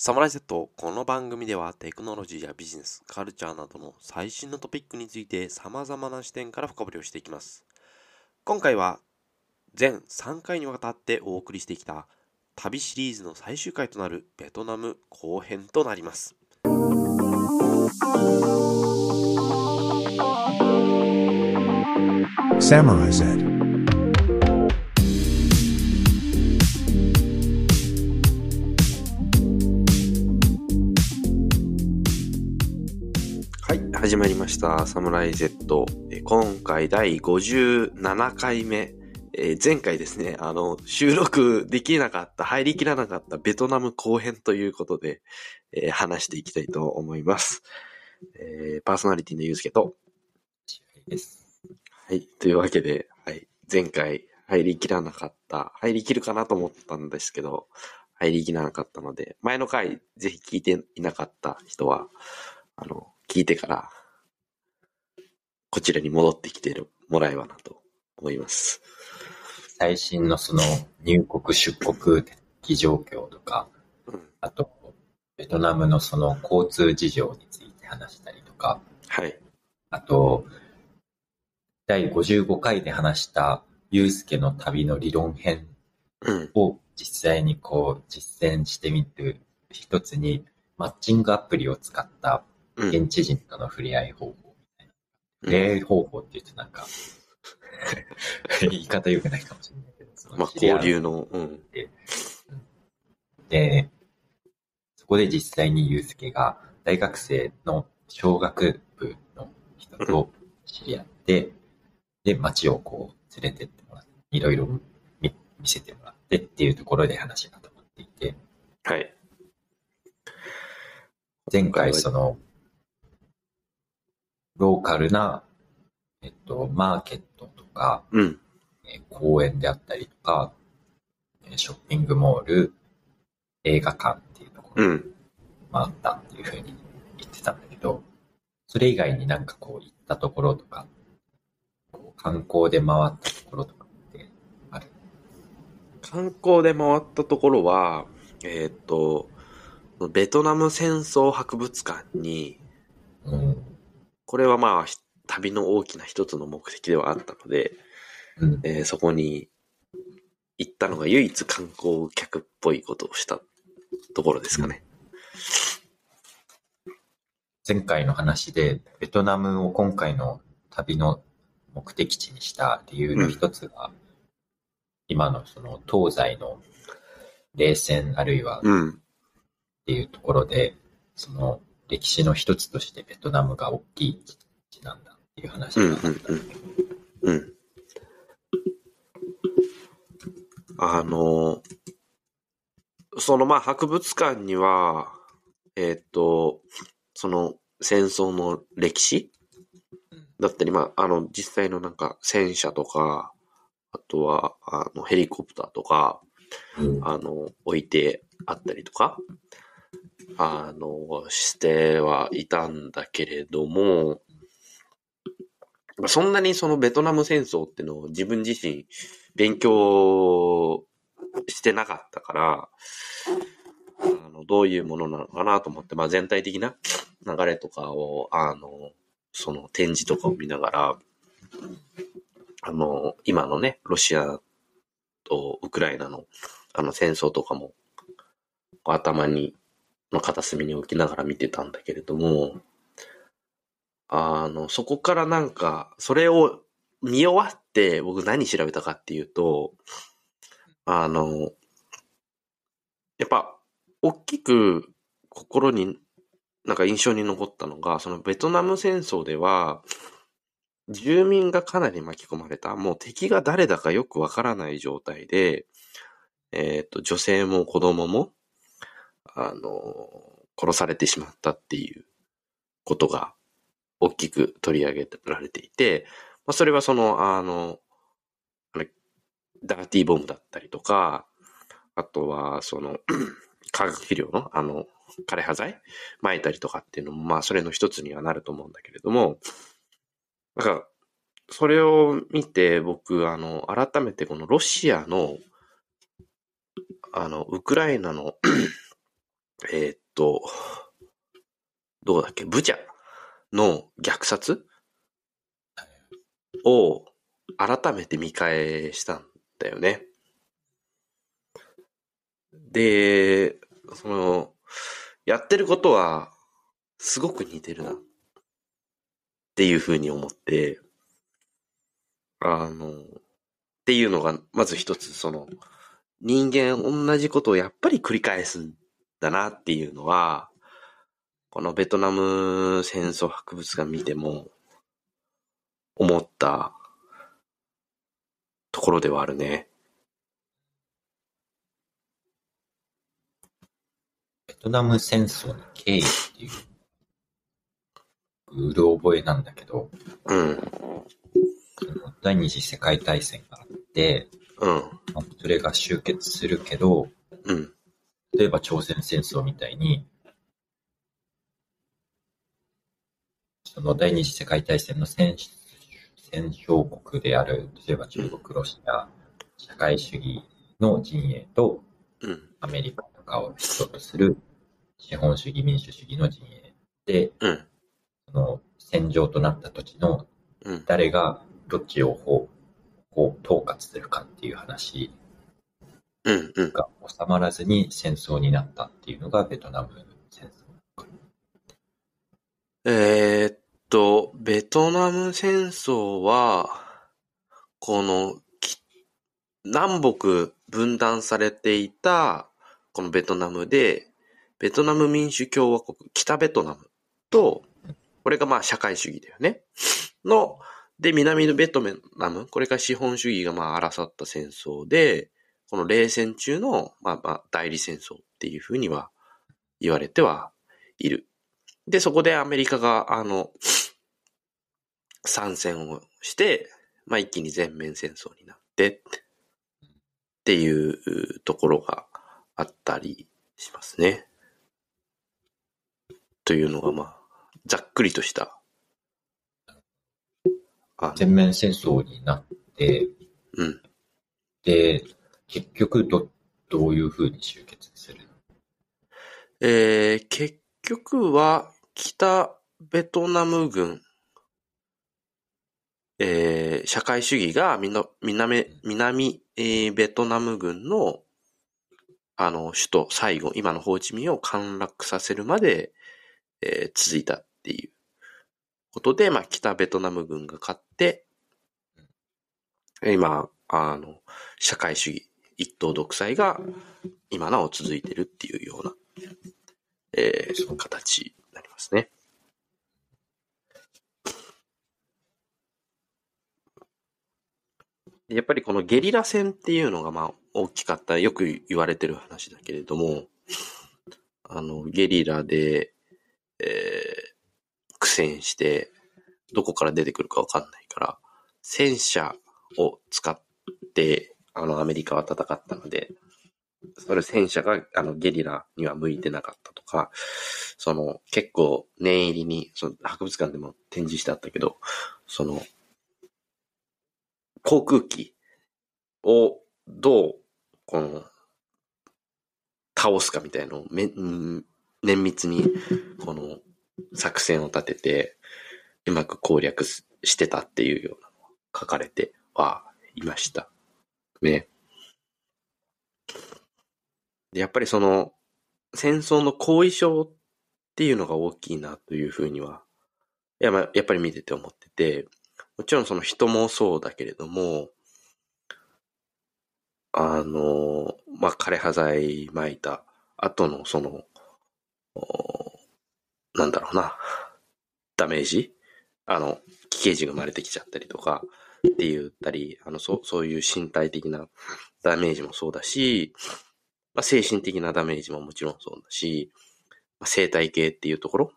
サムライセット、この番組ではテクノロジーやビジネス、カルチャーなどの最新のトピックについて様々な視点から深掘りをしていきます。今回は全3回にわたってお送りしてきた旅シリーズの最終回となるベトナム後編となります。サムライセット始まりましたサムライ Z、 今回第57回目、前回ですね、収録できなかった、入りきらなかったベトナム後編ということで、話していきたいと思います。パーソナリティのゆうすけとです。はい、というわけで、はい、前回入りきらなかった、入りきるかなと思ったんですけど、入りきらなかったので、前の回ぜひ聞いていなかった人は、聞いてからこちらに戻ってきてもらえばなと思います。最新のその入国出国的状況とか、あとベトナムのその交通事情について話したりとか、はい。あと第55回で話したゆうすけの旅の理論編を実際にこう実践してみて、一つにマッチングアプリを使った現地人との触れ合い方法みたいな。触れ合い方法って言うとなんか、言い方良くないかもしれないけど、その交流の、で、そこで実際にゆうすけが大学生の商学部の人と知り合って、で、街をこう連れてってもらって、いろいろ見せてもらってっていうところで話が止まっていて。はい。前回その、ローカルな、マーケットとか、公園であったりとか、ショッピングモール、映画館っていうところに回ったっていうふうに言ってたんだけど、それ以外になんかこう行ったところとか、こう観光で回ったところとかってある？観光で回ったところは、ベトナム戦争博物館に、これはまあ、旅の大きな一つの目的ではあったので、そこに行ったのが唯一観光客っぽいことをしたところですかね。前回の話で、ベトナムを今回の旅の目的地にした理由の一つが、今のその東西の冷戦あるいは、っていうところで、その、歴史の一つとしてベトナムが大きい地なんだっていう話があったんだけど、そのまあ博物館にはその戦争の歴史だったり、まあ実際のなんか戦車とか、あとはヘリコプターとか、置いてあったりとか。してはいたんだけれども、そんなにそのベトナム戦争ってのを自分自身勉強してなかったから、どういうものなのかなと思って、まあ、全体的な流れとかを、その展示とかを見ながら、今のね、ロシアとウクライナの戦争とかも頭にの片隅に置きながら見てたんだけれども、そこからなんか、それを見終わって僕何調べたかっていうと、やっぱ、大きく心に、なんか印象に残ったのが、そのベトナム戦争では、住民がかなり巻き込まれた、もう敵が誰だかよくわからない状態で、女性も子供も、殺されてしまったっていうことが大きく取り上げられていて、まあ、それはその、ダーティーボムだったりとか、あとはその、化学肥料の、枯れ葉剤撒いたりとかっていうのも、まあ、それの一つにはなると思うんだけれども、なんか、それを見て僕、改めてこのロシアの、ウクライナのどうだっけ、ブチャの虐殺を改めて見返したんだよね。で、その、やってることはすごく似てるなっていうふうに思って、っていうのが、まず一つ、その、人間同じことをやっぱり繰り返すんだなっていうのは、このベトナム戦争博物館見ても思ったところではあるね。ベトナム戦争の経緯っていう、うる覚えなんだけど、うん。第二次世界大戦があって、うん。それが終結するけど、うん。例えば朝鮮戦争みたいに、その第二次世界大戦の戦勝国である、例えば中国、ロシア、社会主義の陣営と、うん、アメリカとかを筆頭とする資本主義、民主主義の陣営で、うん、その戦場となった土地の誰がどっちを統括するかっていう話が収まらずに戦争になったっていうのがベトナム戦争。ベトナム戦争は、この、南北分断されていた、このベトナムで、ベトナム民主共和国、北ベトナムと、これがまあ社会主義だよね。で、南のベトナム、これが資本主義がまあ争った戦争で、この冷戦中の、まあ代理戦争っていうふうには言われてはいる。で、そこでアメリカが、参戦をして、まあ、一気に全面戦争になって、っていうところがあったりしますね。というのが、まあ、ざっくりとした。全面戦争になって、うん。で、結局、どういう風に終結するの？結局は、北ベトナム軍、社会主義が南ベトナム軍の首都サイゴン、今のホーチミンを陥落させるまで、続いたっていうことで、まあ、北ベトナム軍が勝って、今社会主義一党独裁が今なお続いてるっていうような。その形になりますね。やっぱりこのゲリラ戦っていうのがまあ大きかった、よく言われてる話だけれども、ゲリラで、苦戦して、どこから出てくるかわかんないから、戦車を使って、アメリカは戦ったので、それ戦車がゲリラには向いてなかったとか、その結構念入りにその博物館でも展示してあったけど、その航空機をどうこの倒すかみたいなのを綿密にこの作戦を立ててうまく攻略してたっていうようなのが書かれてはいましたね。やっぱりその戦争の後遺症っていうのが大きいなというふうにはやっぱり見てて思ってて、もちろんその人もそうだけれども、まあ、枯れ葉剤撒いた後のその、なんだろうな、ダメージ、奇形児が生まれてきちゃったりとかって言ったり、そういう身体的なダメージもそうだし、精神的なダメージももちろんそうだし、生態系っていうところ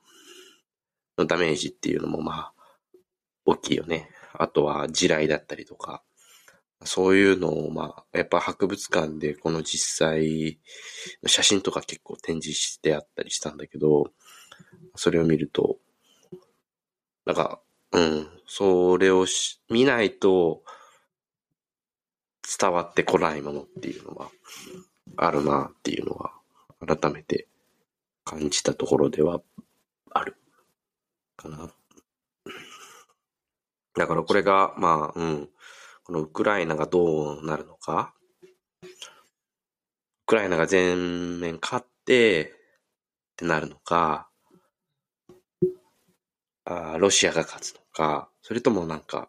のダメージっていうのもまあ大きいよね。あとは地雷だったりとか、そういうのをまあやっぱ博物館でこの実際の写真とか結構展示してあったりしたんだけど、それを見るとなんかそれを見ないと伝わってこないものっていうのはあるなっていうのは改めて感じたところではあるかな。だからこれが、まあ、このウクライナがどうなるのか、ウクライナが全面勝ってってなるのか、ロシアが勝つのか、それともなんか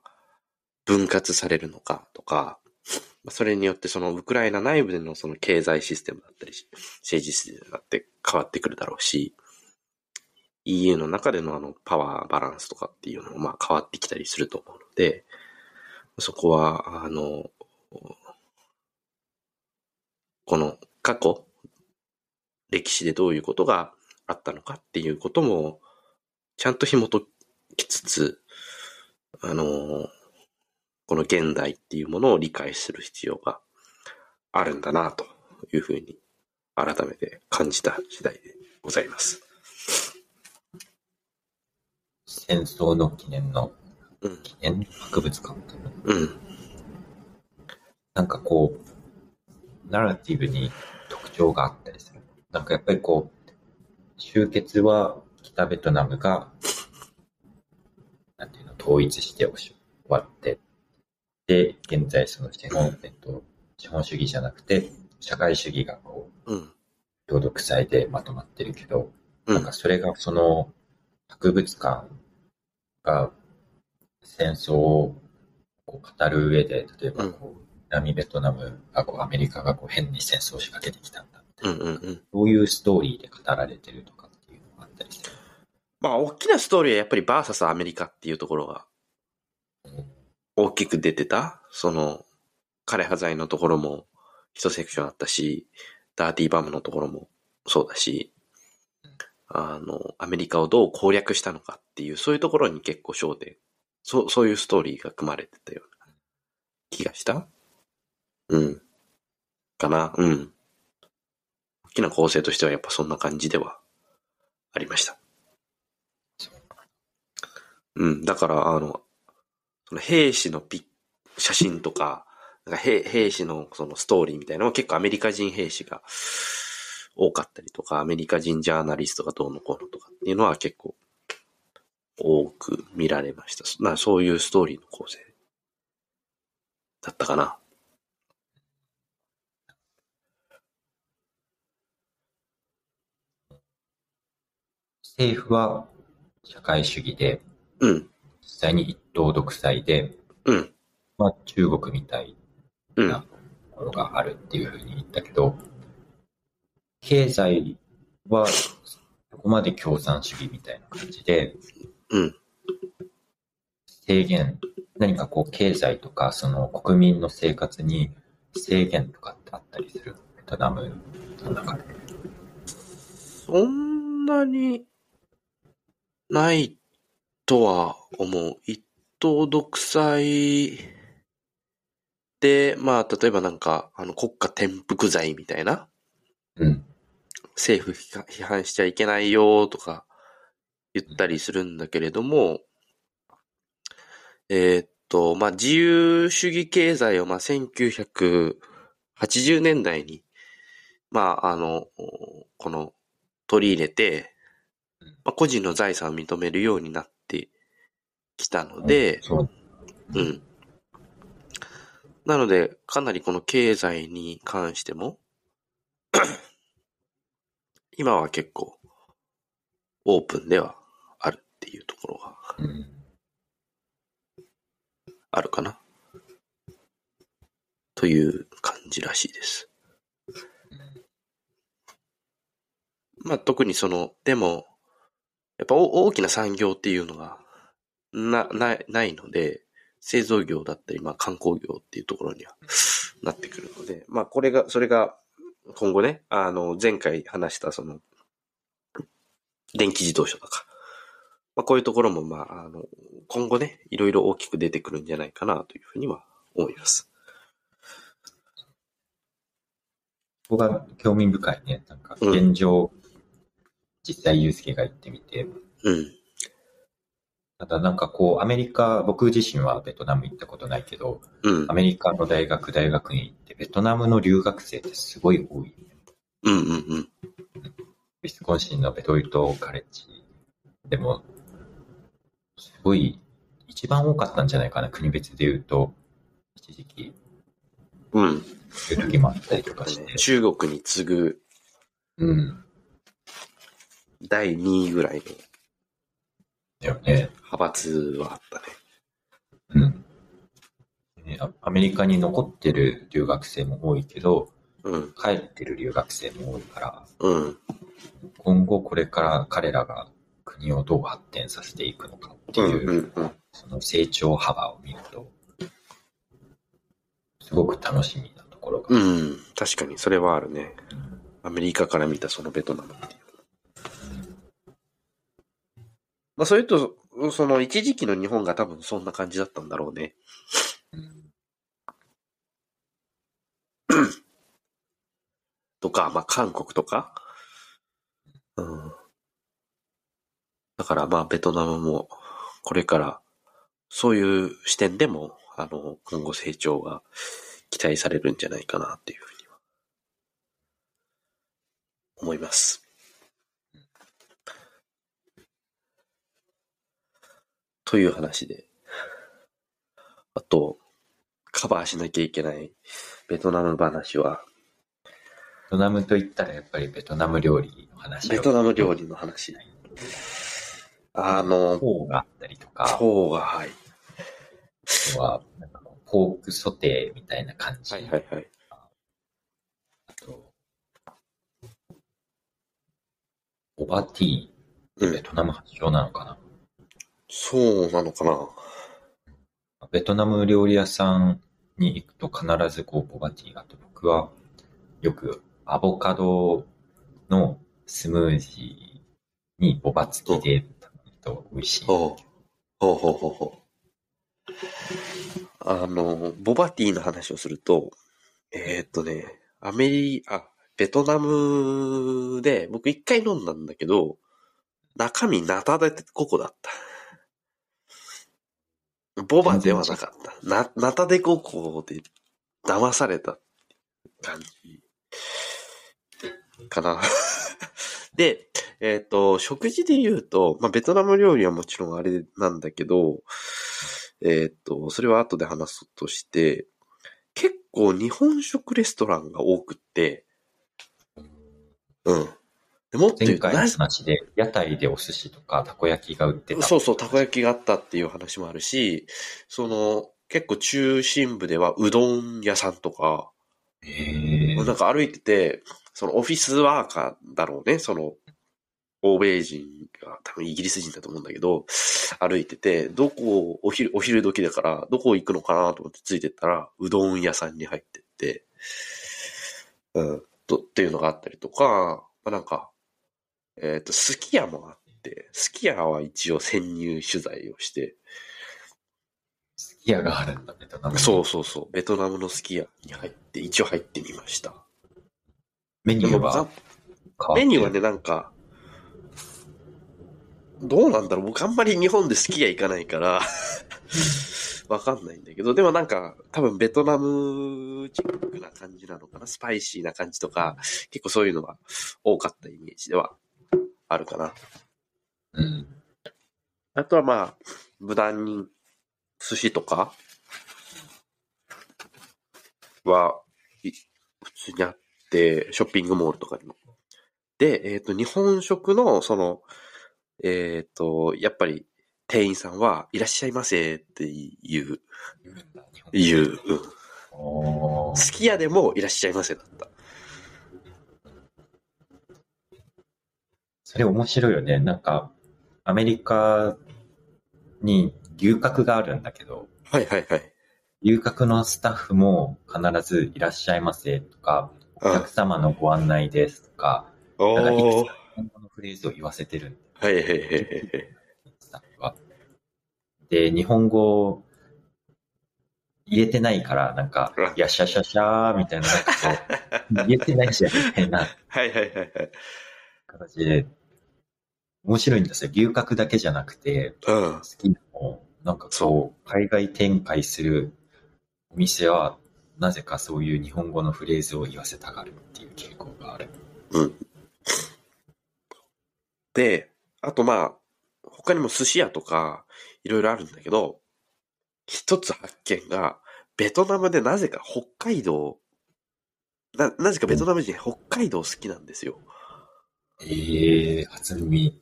分割されるのかとか、それによってそのウクライナ内部でのその経済システムだったり政治システムだって変わってくるだろうし、EU の中でのあのパワーバランスとかっていうのもまあ変わってきたりすると思うので、そこはこの過去歴史でどういうことがあったのかっていうこともちゃんと紐解きつつ、この現代っていうものを理解する必要があるんだなというふうに改めて感じた次第でございます。戦争の記念の、記念博物館、なんかこうナラティブに特徴があったりする。なんかやっぱりこう終結は北ベトナムがなんていうの統一して終わって、で現在その資本主義じゃなくて社会主義がこう、領土国債でまとまってるけど、なんかそれがその博物館が戦争をこう語る上で、例えばこう、南ベトナムがこうアメリカがこう変に戦争を仕掛けてきたんだって、そういうストーリーで語られてるとかっていうのがあったりして、まあ大きなストーリーはやっぱりバーサスアメリカっていうところが大きく出てた。その枯葉剤のところも一セクションあったし、ダーティーバムのところもそうだし、アメリカをどう攻略したのかっていう、そういうところに結構焦点、そういうストーリーが組まれてたような気がした。かな。大きな構成としてはやっぱそんな感じではありました。だからその兵士の写真とか、なんか兵士のそのストーリーみたいなのは結構アメリカ人兵士が多かったりとか、アメリカ人ジャーナリストがどうのこうのとかっていうのは結構多く見られました。そういうストーリーの構成だったかな。政府は社会主義で、実際に一党独裁で、まあ、中国みたいなところがあるっていうふうに言ったけど、経済はそこまで共産主義みたいな感じで、制限、何かこう経済とかその国民の生活に制限とかってあったりする？ベトナムの中で。そんなにないとは思う。一党独裁で、まあ例えばなんか国家転覆罪みたいな、政府批判しちゃいけないよとか言ったりするんだけれども、まあ、自由主義経済を、まあ、1980年代に、まあ、この取り入れて、まあ、個人の財産を認めるようになってきたので、なので、かなりこの経済に関しても、今は結構オープンではあるっていうところがあるかな、という感じらしいです。まあ特にでもやっぱ大きな産業っていうのがないので、製造業だったり、まあ観光業っていうところにはなってくるので、まあそれが今後ね、前回話した電気自動車とか、まあ、こういうところも、まあ、今後ね、いろいろ大きく出てくるんじゃないかなというふうには思います。ここが興味深いね。なんか、現状、実際、ゆうすけが行ってみて。ただ、なんかこう、アメリカ、僕自身はベトナム行ったことないけど、アメリカの大学院行って、ベトナムの留学生ってすごい多い。ウィスコンシンのベトウィルトカレッジでもすごい一番多かったんじゃないかな、国別で言うと一時期、うん、そういう時もあったりとかして、ね、中国に次ぐ、うん、第2位ぐらいのだよね、派閥はあったね。うん、ね、アメリカに残ってる留学生も多いけど、うん、帰ってる留学生も多いから、うん、今後これから彼らが国をどう発展させていくのかっていう、うんうんうん、その成長幅を見るとすごく楽しみなところが、うん、確かにそれはあるね、うん、アメリカから見たそのベトナムっていう、まあ、それとその一時期の日本が多分そんな感じだったんだろうね、うん、とか、まあ、韓国とか、うん、だからまあベトナムもこれからそういう視点でも今後成長が期待されるんじゃないかなっていうふうには思います。という話で、あとカバーしなきゃいけないベトナム話は、ベトナムといったらやっぱりベトナム料理の話、ベトナム料理の話、フォーがあったりとか、フォーが、はい、あとはなんかポークソテーみたいな感じ、はいはいはい、あとオバティー、ベトナム発祥なのかな、うん、そうなのかな。ベトナム料理屋さんに行くと必ずこうオバティーがあって、僕はよくアボカドのスムージーにおばつきで美味しい。ほうほうほうほう。ボバティの話をすると、ベトナムで僕一回飲んだんだけど、中身ナタデココだった。ボバではなかった。ナタデココで騙された感じかな。で、食事で言うと、まあ、ベトナム料理はもちろんあれなんだけど、それは後で話すとして、結構日本食レストランが多くって、うん。でもっと言うと、前回の話で、屋台でお寿司とかたこ焼きが売ってた。そうそう、たこ焼きがあったっていう話もあるし、結構中心部ではうどん屋さんとか、なんか歩いてて、オフィスワーカーだろうね、欧米人が、多分イギリス人だと思うんだけど、歩いてて、お昼時だから、どこ行くのかなと思ってついてったら、うどん屋さんに入ってって、っていうのがあったりとか、まあ、なんか、すき家もあって、すき家は一応潜入取材をして、すき家があるんだ、ベトナム。そうそうそう、ベトナムのすき家に入って、一応入ってみました。メニューはね、なんか、どうなんだろう、僕あんまり日本で好きや行かないからわかんないんだけど、でもなんか多分ベトナムチックな感じなのかな、スパイシーな感じとか、結構そういうのが多かったイメージではあるかな。うん。あとはまあ無難に寿司とかは普通にあって、ショッピングモールとかにも。で、日本食のやっぱり店員さんはいらっしゃいませって言う、うん。すき家でもいらっしゃいませだった。それ面白いよね。なんかアメリカに牛角があるんだけど、はいはいはい。牛角のスタッフも必ずいらっしゃいませとか、お客様のご案内ですとか、なんかいくつか日本語のフレーズを言わせてるんだ。はいはいはいはい。で、日本語を言えてないから、なんか、いや、シャシャシャーみたいな、言えてないじゃんみたいな。はいはいはいはい。形で、面白いんですよ。牛角だけじゃなくて、好きなの、なんかそう、海外展開するお店は、なぜかそういう日本語のフレーズを言わせたがるっていう傾向がある。うん。で、あとまあ、他にも寿司屋とか、いろいろあるんだけど、一つ発見が、ベトナムでなぜか北海道、なぜかベトナム人北海道好きなんですよ。初耳。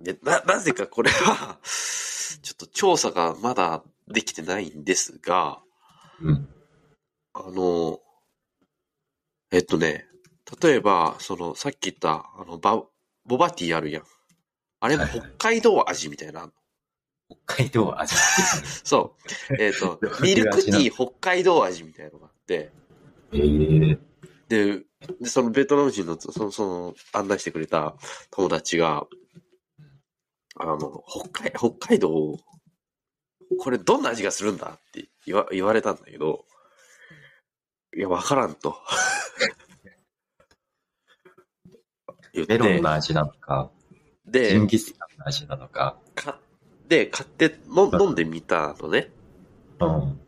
で、なぜかこれは、ちょっと調査がまだできてないんですが、うん、例えば、さっき言った、ボバティあるやん。あれも北海道味みたいな。はいはい、北海道味そう。ミルクティー北海道味みたいなのがあって。で、そのベトナム人の、案内してくれた友達が、北海道、これどんな味がするんだって言われたんだけど、いや、わからんと。メロンの味なのか、ジンギスカンの味なのか。買って飲んでみたのね。うん。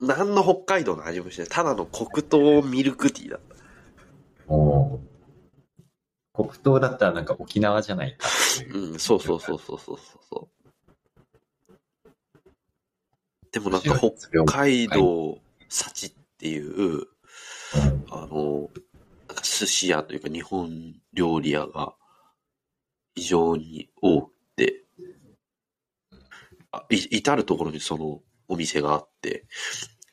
何の北海道の味もしない。ただの黒糖ミルクティーだった。おぉ。黒糖だったらなんか沖縄じゃないかっていう。うん、そう。でもなんか北海道幸っていう、なんか寿司屋というか日本料理屋が非常に多くて、至るところにそのお店があって、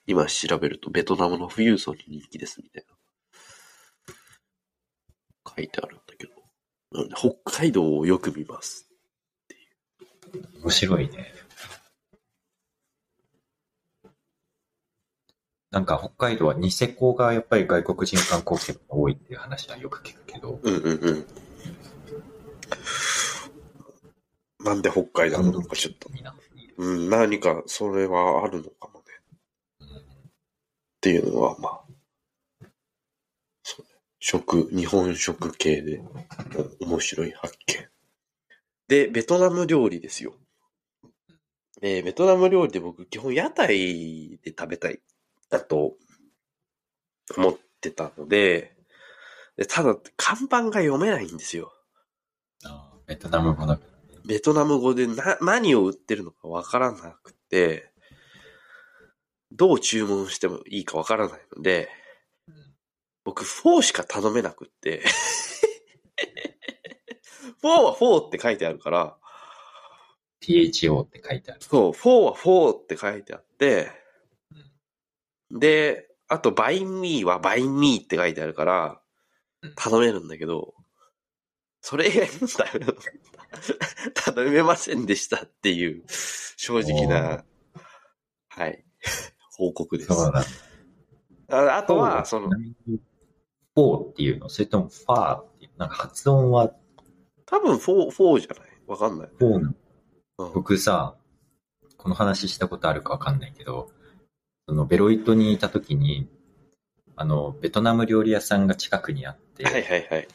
今調べるとベトナムの富裕層に人気ですみたいな。書いてあるんだけど。なので北海道をよく見ますっていう。面白いね。なんか北海道はニセコがやっぱり外国人観光客が多いっていう話はよく聞くけど。うん。なんで北海道なのかちょっと。何かそれはあるのかもね。うん、っていうのはまあ、そうね、日本食系で面白い発見。で、ベトナム料理ですよ。ベトナム料理で僕基本屋台で食べたい。だと思ってたので、ただ看板が読めないんですよ。ベトナム語だからね。ベトナム語で何を売ってるのかわからなくて、どう注文してもいいかわからないので、僕フォーしか頼めなくってフォーはフォーって書いてあるから PHO って書いてある。そう、フォーはフォーって書いてあってで、あと、バインミーはバインミーって書いてあるから、頼めるんだけど、それ以外の頼めませんでしたっていう、正直な、はい、報告です。そうだあとは、フォーっていうの、それともファーっていう、なんか発音は、多分フォーじゃないわかんない。フォーなの。僕さ、この話したことあるかわかんないけど、ベロイトにいたときにベトナム料理屋さんが近くにあって、はい、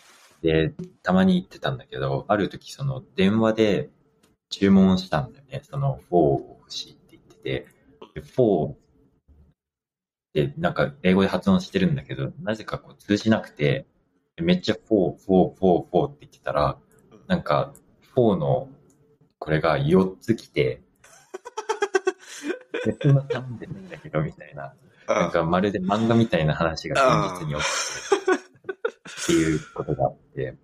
でたまに行ってたんだけど、あるとき電話で注文したんだよね。フォーを欲しいって言ってて、フォーってなんか英語で発音してるんだけど、なぜかこう通じなくて、めっちゃフォーって言ってたら、なんかフォーのこれが4つ来て別の頼んでないんだけどみたいな、なんかまるで漫画みたいな話が現実に起きてっていうことがあって、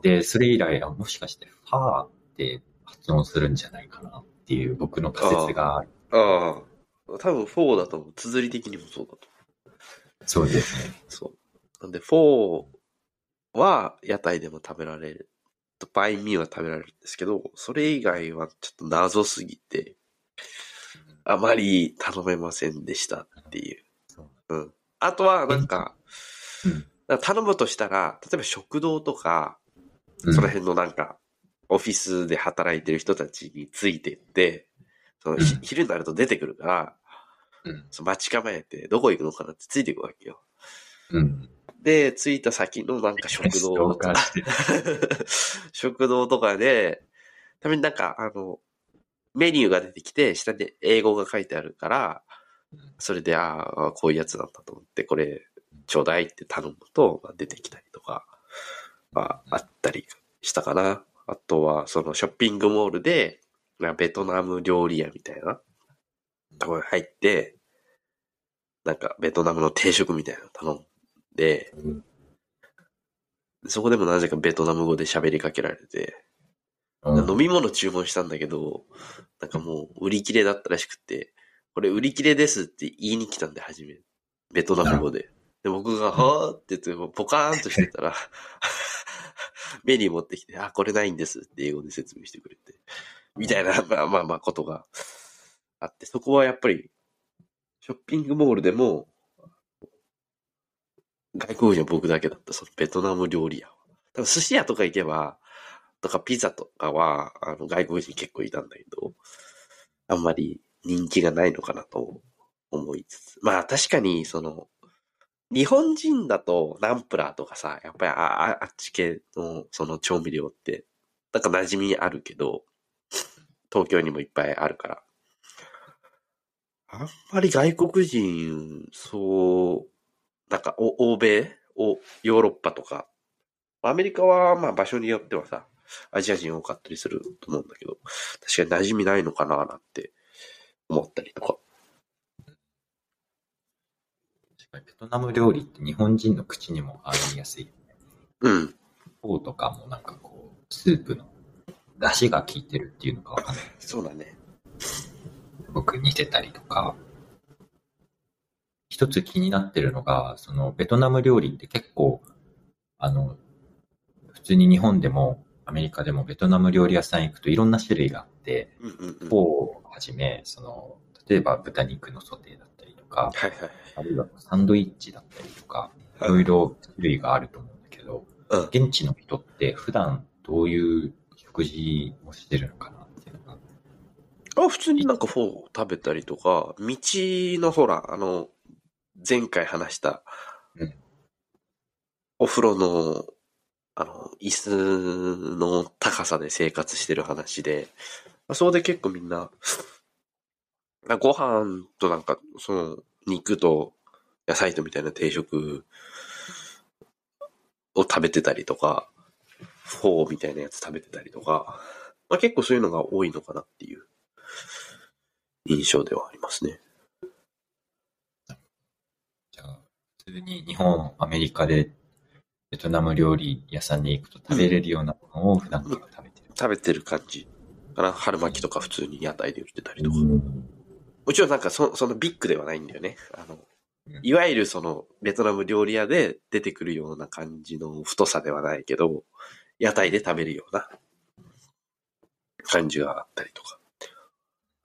でそれ以来もしかしてファーって発音するんじゃないかなっていう僕の仮説がある。多分フォーだと思う。綴り的にもそうだと。そうですね。そうなんでフォーは屋台でも食べられると、バインミーは食べられるんですけど、それ以外はちょっと謎すぎてあまり頼めませんでしたっていう。うん。あとはなんか、頼むとしたら、例えば食堂とか、その辺のなんか、オフィスで働いてる人たちについてって、昼になると出てくるから、待ち構えて、どこ行くのかなってついていくわけよ。うん、で、着いた先のなんか食堂とかで、たまになんか、メニューが出てきて、下で英語が書いてあるから、それで、こういうやつなんだと思って、これ、ちょうだいって頼むと、出てきたりとか、あったりしたかな。あとはそのショッピングモールでベトナム料理屋みたいなとこに入ってなんかベトナムの定食みたいなの頼んで、そこでもなぜかベトナム語で喋りかけられて、飲み物注文したんだけどなんかもう売り切れだったらしくて、これ売り切れですって言いに来たんで、初めベトナム語で。で、僕が、はぁって言って、もうポカーンとしてたら、メニュー持ってきて、あ、これないんですって英語で説明してくれて、みたいな、まあことがあって、そこはやっぱり、ショッピングモールでも、外国人は僕だけだった、そのベトナム料理屋は。多分寿司屋とか行けば、とかピザとかは、外国人結構いたんだけど、あんまり人気がないのかなと思いつつ、まあ確かに、その、日本人だとナンプラーとかさ、やっぱり あっち系のその調味料ってなんか馴染みあるけど、東京にもいっぱいあるから、あんまり外国人、そうなんか欧米、ヨーロッパとかアメリカはまあ場所によってはさ、アジア人多かったりすると思うんだけど、確かに馴染みないのかななんて思ったりとか。ベトナム料理って日本人の口にも合いやすい。うん。フォーとかもなんかこう、スープの出汁が効いてるっていうのかわかんない。そうだね。僕似てたりとか。一つ気になってるのが、そのベトナム料理って結構、普通に日本でもアメリカでもベトナム料理屋さん行くといろんな種類があって、フォーをはじめ、その、例えば豚肉のソテーだったりとか、はいはい、あるいはサンドイッチだったりとか、いろいろ種類があると思うんだけど、うん、現地の人って普段どういう食事をしてるのかなっていうのが。あ、普通になんかフォーを食べたりとか、道のほら、前回話した、うん、お風呂の、椅子の高さで生活してる話で、そこで結構みんな、ご飯となんか、その、肉と野菜とみたいな定食を食べてたりとか、フォーみたいなやつ食べてたりとか、まあ、結構そういうのが多いのかなっていう印象ではありますね。じゃあ、普通に日本、アメリカでベトナム料理屋さんに行くと食べれるようなものを普段から食べてる、うん、食べてる感じ。春巻きとか普通に屋台で売ってたりとか。もちろんなんかそのビッグではないんだよね。いわゆるそのベトナム料理屋で出てくるような感じの太さではないけど、屋台で食べるような感じがあったりとか、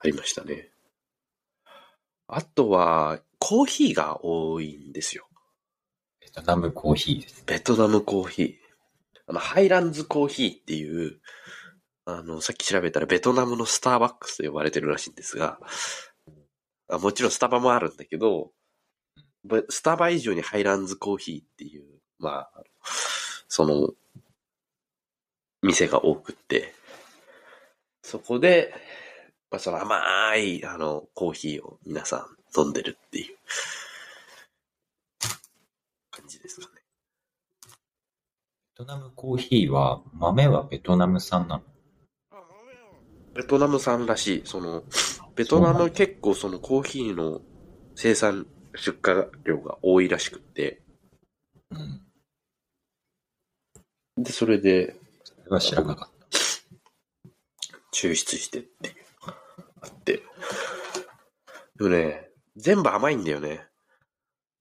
ありましたね。あとは、コーヒーが多いんですよ。ベトナムコーヒーです。ベトナムコーヒー。ハイランズコーヒーっていう、さっき調べたらベトナムのスターバックスと呼ばれてるらしいんですが、もちろんスタバもあるんだけど、スタバ以上にハイランズコーヒーっていう、まあ、その、店が多くって、そこで、まあ、その甘い、コーヒーを皆さん飲んでるっていう感じですかね。ベトナムコーヒーは、豆はベトナム産なの？ベトナム産らしい。その、ベトナム結構そのコーヒーの生産出荷量が多いらしくって、うん、でそれでそれは知らなかった抽出してっていうあって、でもね全部甘いんだよね。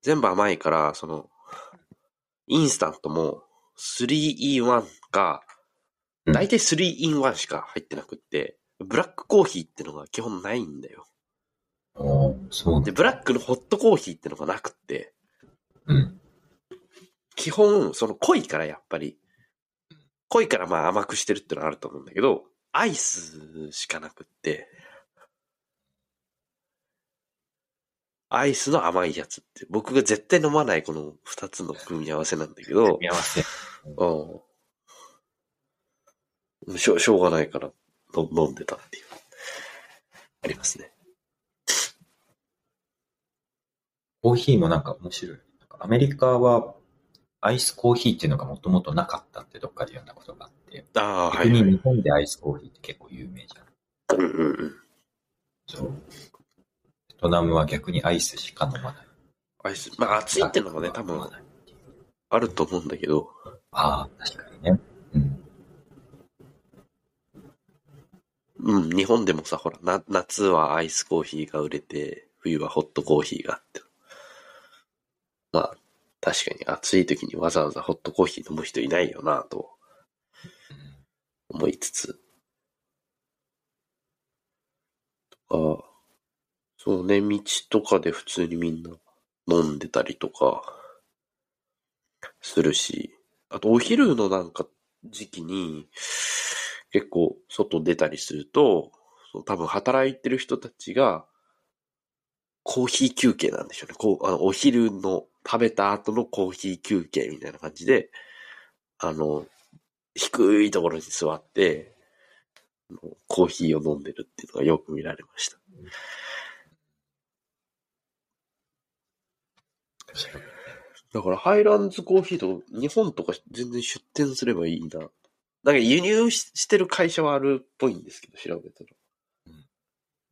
全部甘いから、そのインスタントも 3-in-1 か大体 3-in-1 しか入ってなくって。ブラックコーヒーってのが基本ないんだよ。そうで、ブラックのホットコーヒーってのがなくって、うん、基本その濃いから、やっぱり濃いからまあ甘くしてるってのはあると思うんだけど、アイスしかなくって、アイスの甘いやつって僕が絶対飲まないこの2つの組み合わせなんだけど、組み合わせ、うん、しょうがないから。飲んでたっていうありますね。コーヒーもなんか面白い。なんかアメリカはアイスコーヒーっていうのがもともとなかったってどっかで読んだことがあって、特に日本でアイスコーヒーって結構有名じゃん。うんうんうん。そう。ベトナムは逆にアイスしか飲まない。アイス、まあ暑いってのもね、多分あると思うんだけど。ああ、確かにね。うん。うん、日本でもさ、ほら、夏はアイスコーヒーが売れて、冬はホットコーヒーがあって。まあ、確かに暑い時にわざわざホットコーヒー飲む人いないよなと思いつつ。とか、そうね、道とかで普通にみんな飲んでたりとかするし、あとお昼のなんか時期に結構外出たりすると、多分働いてる人たちがコーヒー休憩なんでしょうね。こう、お昼の食べた後のコーヒー休憩みたいな感じで、低いところに座って、コーヒーを飲んでるっていうのがよく見られました。だから、ハイランズコーヒーとか、日本とか全然出店すればいいな。なんか輸入してる会社はあるっぽいんですけど、調べた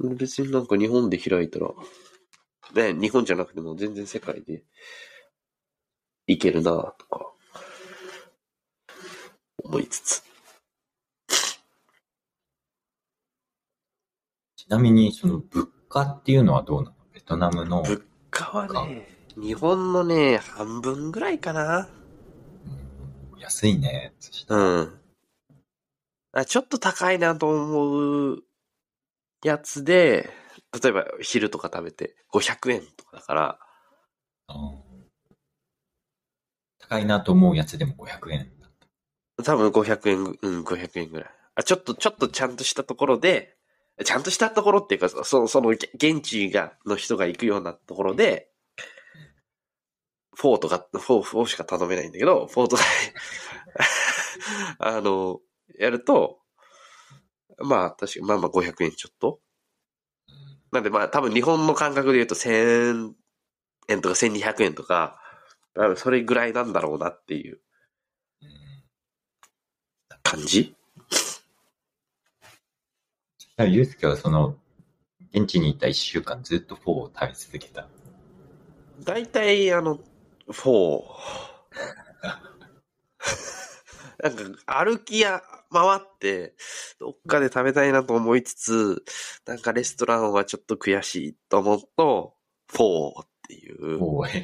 ら。別になんか日本で開いたら、ね、日本じゃなくても全然世界でいけるなとか思いつつ。ちなみにその物価っていうのはどうなの？ベトナムの物価はね、日本のね半分ぐらいかな。安いね。うん。ちょっと高いなと思うやつで。例えば昼とか食べて500円とかだから、うん、高いなと思うやつでも500円だった。多分500円、うん、500円ぐらい。ちょっとちゃんとしたところで、ちゃんとしたところっていうか、その現地の人が行くようなところで、フォーとか、フォーしか頼めないんだけど、フォーとかやると、まあ確かまあ500円ちょっと。なんでまあ多分日本の感覚で言うと1000円とか1200円とか、多分それぐらいなんだろうなっていう感じ？ゆうすけはその、現地にいた1週間ずっとフォーを食べ続けた。大体フォー。なんか歩きや回ってどっかで食べたいなと思いつつ、なんかレストランはちょっと悔しいと思うとフォーっていう。フォー選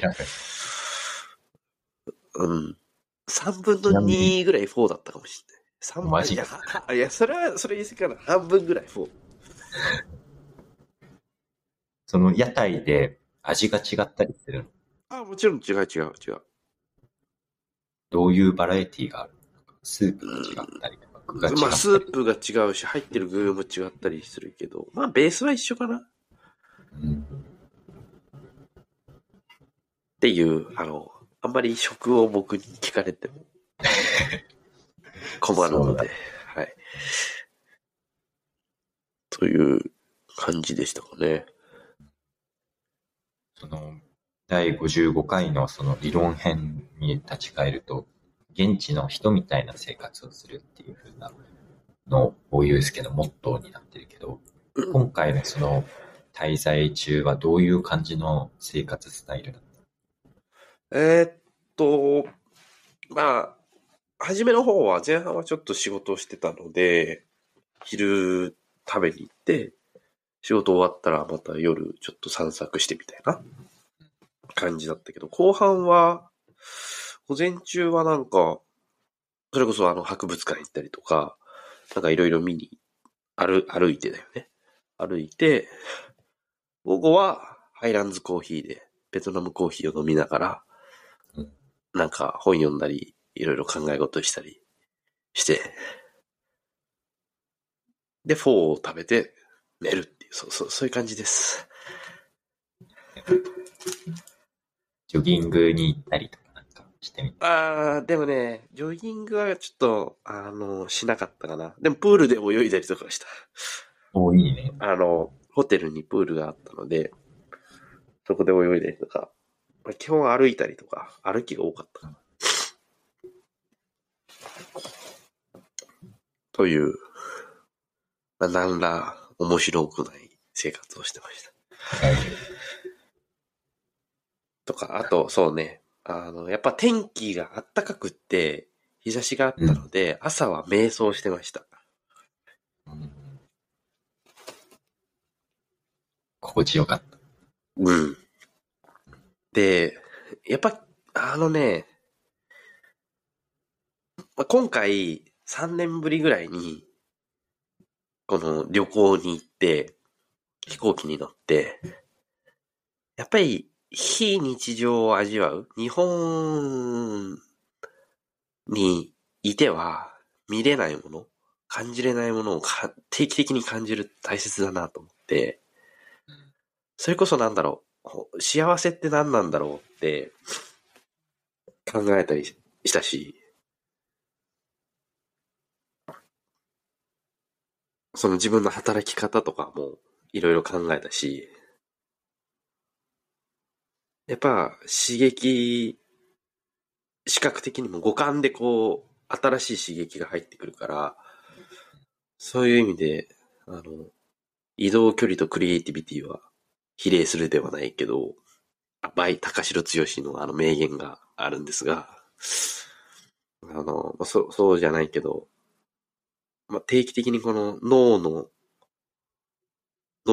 ぶ。うん。3分の2ぐらいフォーだったかもしれない。3分マジか。いやそれ言い過ぎかな。半分ぐらいフォー。その屋台で味が違ったりするの？あ、もちろん違う。どういうバラエティがある？スープが違ったりとか、具が違ったり。まあ、スープが違うし、入ってる具も違ったりするけど、まあ、ベースは一緒かな。うん、っていう、あんまり食を僕に聞かれても困るので、はい。という感じでしたかね。その、第55回のその理論編に立ち返ると、現地の人みたいな生活をするっていう風なのをゆうすけのモットーになってるけど、今回のその滞在中はどういう感じの生活スタイルだった？まあ初めの方は前半はちょっと仕事をしてたので、昼食べに行って仕事終わったらまた夜ちょっと散策してみたいな感じだったけど、後半は午前中はなんか、それこそ博物館行ったりとか、なんかいろいろ見に、歩いてだよね。歩いて、午後はハイランズコーヒーで、ベトナムコーヒーを飲みながら、なんか本読んだり、いろいろ考え事したりして、で、フォーを食べて寝るっていう、そういう感じです。ジョギングに行ったりとか。ああ、でもね、ジョギングはちょっと、しなかったかな。でも、プールで泳いだりとかした。おー、いいね。ホテルにプールがあったので、そこで泳いだりとか、基本歩いたりとか、歩きが多かったかな。という、何ら面白くない生活をしてました。とか、あと、そうね、やっぱ天気があったかくって、日差しがあったので、朝は瞑想してました。心地よかった。うん。で、やっぱ、今回、3年ぶりぐらいに、この旅行に行って、飛行機に乗って、やっぱり、非日常を味わう。日本にいては見れないもの、感じれないものを定期的に感じる大切だなと思って、それこそ幸せって何なんだろうって考えたりしたし、その自分の働き方とかもいろいろ考えたし、やっぱ視覚的にも五感で新しい刺激が入ってくるから、そういう意味で、移動距離とクリエイティビティは比例するではないけど、バイ高城剛の名言があるんですが、そうじゃないけど、定期的にこの脳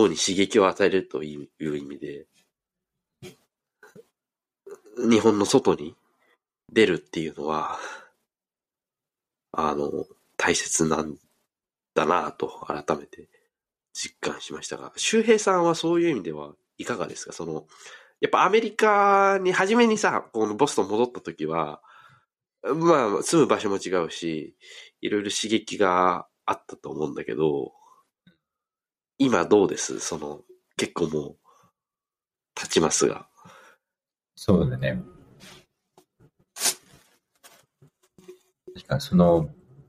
に刺激を与えるという意味で、日本の外に出るっていうのは、大切なんだなぁと改めて実感しましたが、周平さんはそういう意味ではいかがですか？やっぱアメリカに初めにこのボストン戻った時は、住む場所も違うし、いろいろ刺激があったと思うんだけど、今どうです？結構もう、経ちますが。そうだね。確かに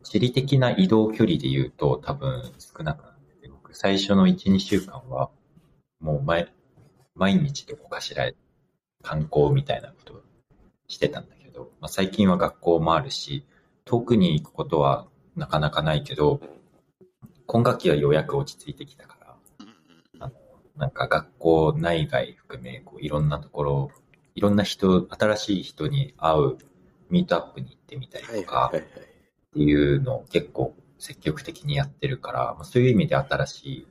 地理的な移動距離で言うと多分少なくなって、僕最初の 1,2 週間はもう毎日どこかしら観光みたいなことをしてたんだけど、最近は学校もあるし、遠くに行くことはなかなかないけど、今学期はようやく落ち着いてきたから、学校内外含めいろんなところをいろんな新しい人に会うミートアップに行ってみたりとかっていうのを結構積極的にやってるから、そういう意味で新しい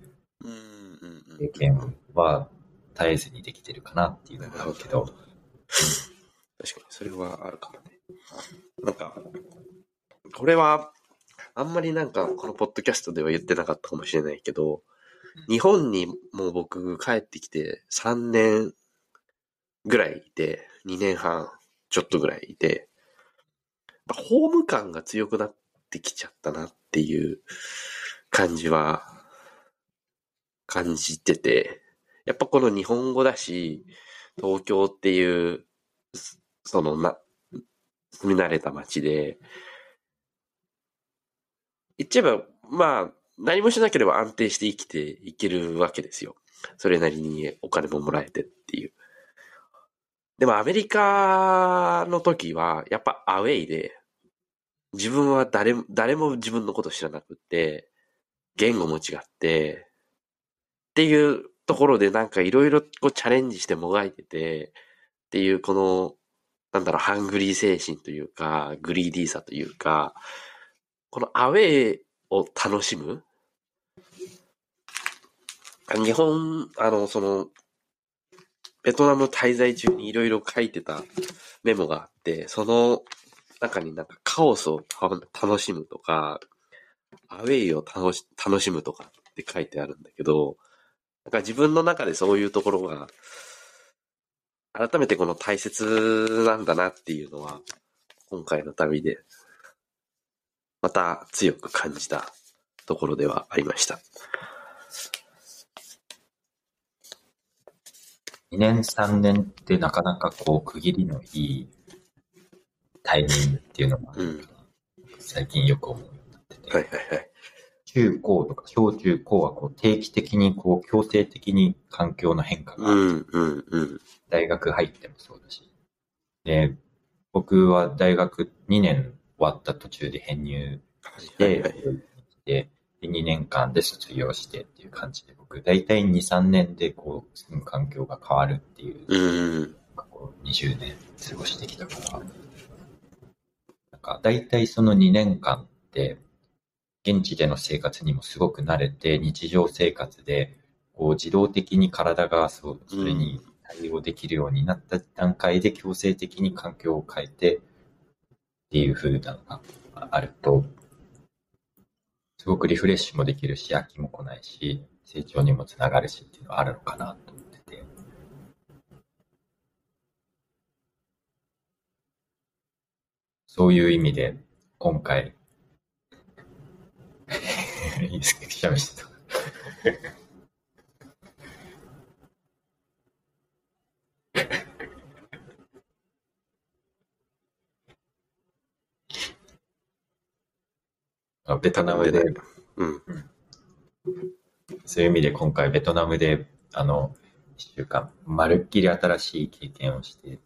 経験は絶えずにできてるかなっていうのがあるけど。確かにそれはあるかもね。これはあんまりこのポッドキャストでは言ってなかったかもしれないけど、日本にもう僕帰ってきて3年ぐらいいて、2年半ちょっとぐらいいて、ホーム感が強くなってきちゃったなっていう感じは感じてて、やっぱこの日本語だし、東京っていう住み慣れた街で、言っちゃえば何もしなければ安定して生きていけるわけですよ。それなりにお金ももらえてっていう。でもアメリカの時はやっぱアウェイで、自分は誰も自分のこと知らなくて、言語も違ってっていうところでいろいろチャレンジしてもがいててっていう、このハングリー精神というかグリーディーさというか、このアウェイを楽しむ、日本ベトナム滞在中にいろいろ書いてたメモがあって、その中にカオスを楽しむとか、アウェイを楽しむとかって書いてあるんだけど、自分の中でそういうところが、改めてこの大切なんだなっていうのは、今回の旅で、また強く感じたところではありました。2年3年ってなかなか区切りのいいタイミングっていうのもあるから、最近よく思うようになってて、中高とか小中高は定期的に強制的に環境の変化がある、大学入ってもそうだし、で僕は大学2年終わった途中で編入して、て、で2年間で卒業してっていう感じで、僕大体 2,3 年でこう住む環境が変わるっていう、20年過ごしてきたから、なんか大体その2年間って現地での生活にもすごく慣れて、日常生活でこう自動的に体がそれに対応できるようになった段階で強制的に環境を変えてっていう風なのがあると、すごくリフレッシュもできるし、飽きも来ないし、成長にもつながるしっていうのはあるのかなと思ってて。そういう意味で、今回、いいですか、くしゃみしてた。ベトナムで、そういう意味で今回ベトナムで1週間まるっきり新しい経験をして、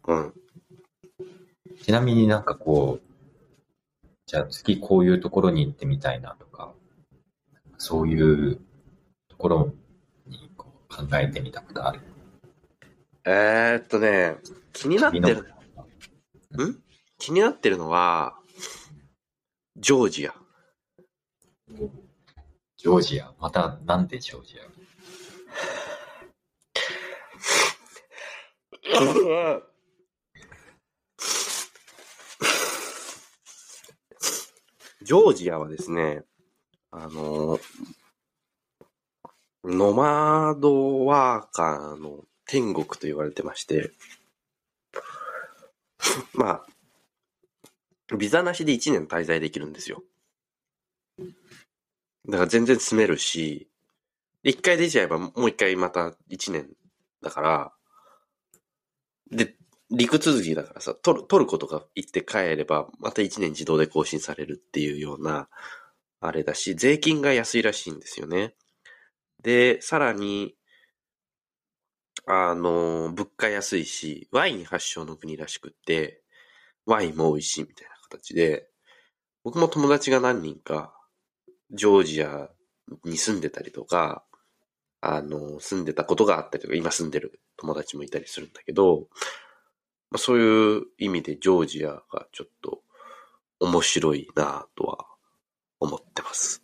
ちなみになんかこう、じゃあ次こういうところに行ってみたいなとか、そういうところにこう考えてみたことある？気になってる、気になってるのはジョージア。ジョージア、またなんでジョージア？ジョージアはですね、ノマドワーカーの天国と言われてまして、まあビザなしで1年滞在できるんですよ。だから全然住めるし、一回出ちゃえばもう一回また一年だから、で、陸続きだからさ、トルコとか行って帰れば、また一年自動で更新されるっていうような、あれだし、税金が安いらしいんですよね。で、さらに、物価安いし、ワイン発祥の国らしくって、ワインも美味しいみたいな形で、僕も友達が何人か、ジョージアに住んでたりとか、住んでたことがあったりとか、今住んでる友達もいたりするんだけど、まあ、そういう意味でジョージアがちょっと面白いなぁとは思ってます。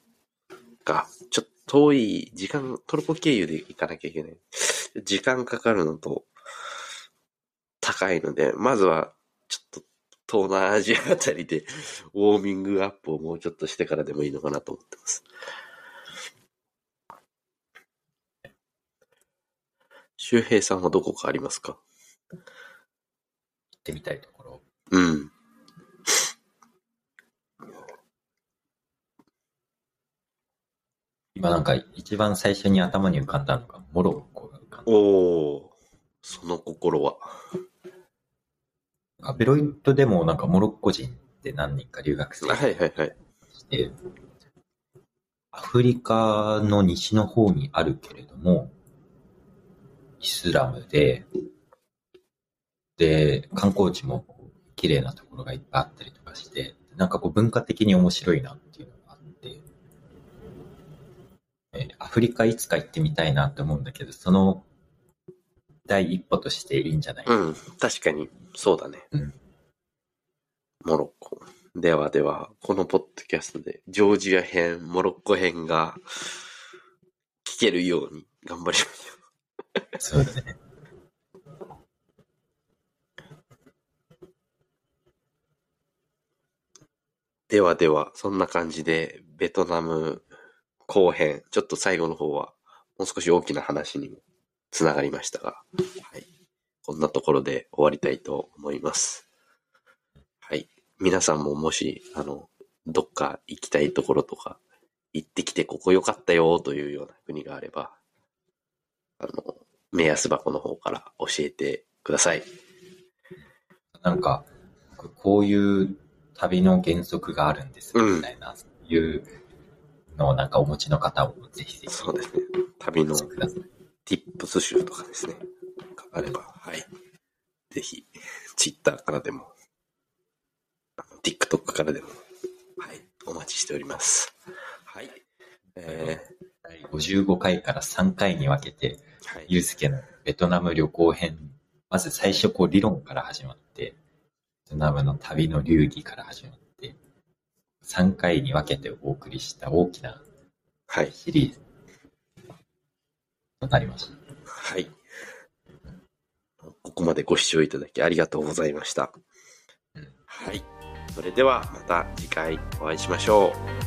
が、ちょっと遠い時間、トルコ経由で行かなきゃいけない。時間かかるのと高いので、まずはちょっと東南アジアあたりでウォーミングアップをもうちょっとしてからでもいいのかなと思ってます。周平さんはどこかありますか？行ってみたいところ。今なんか一番最初に頭に浮かんだのがモロッコが浮かんだ。その心は。ベロイトでもなんかモロッコ人って何人か留学生して、アフリカの西の方にあるけれども、イスラムで、で、観光地も綺麗なところがいっぱいあったりとかして、なんかこう文化的に面白いなっていうのがあって、アフリカいつか行ってみたいなと思うんだけど、その第一歩としていいんじゃないか。確かに。そうだね。モロッコ。では、このポッドキャストで、ジョージア編、モロッコ編が聞けるように頑張りましょう。そうだね。では、そんな感じで、ベトナム後編、ちょっと最後の方は、もう少し大きな話にもつながりましたが、こんなところで終わりたいと思います。皆さんももし、どっか行きたいところとか、行ってきてここ良かったよというような国があれば、目安箱の方から教えてください。なんか、こういう旅の原則があるんですみたいな、そういうのをなんかお持ちの方をぜひぜひ。そうですね。旅のティップス集とかですね。あれば、ぜひ、Twitter からでも、TikTok からでも、お待ちしております。55回から3回に分けて、はい、ゆうすけのベトナム旅行編、まず最初こう理論から始まって、ベトナムの旅の流儀から始まって、3回に分けてお送りした大きなシリーズとなりました。はい。ここまでご視聴いただきありがとうございました。はい。それではまた次回お会いしましょう。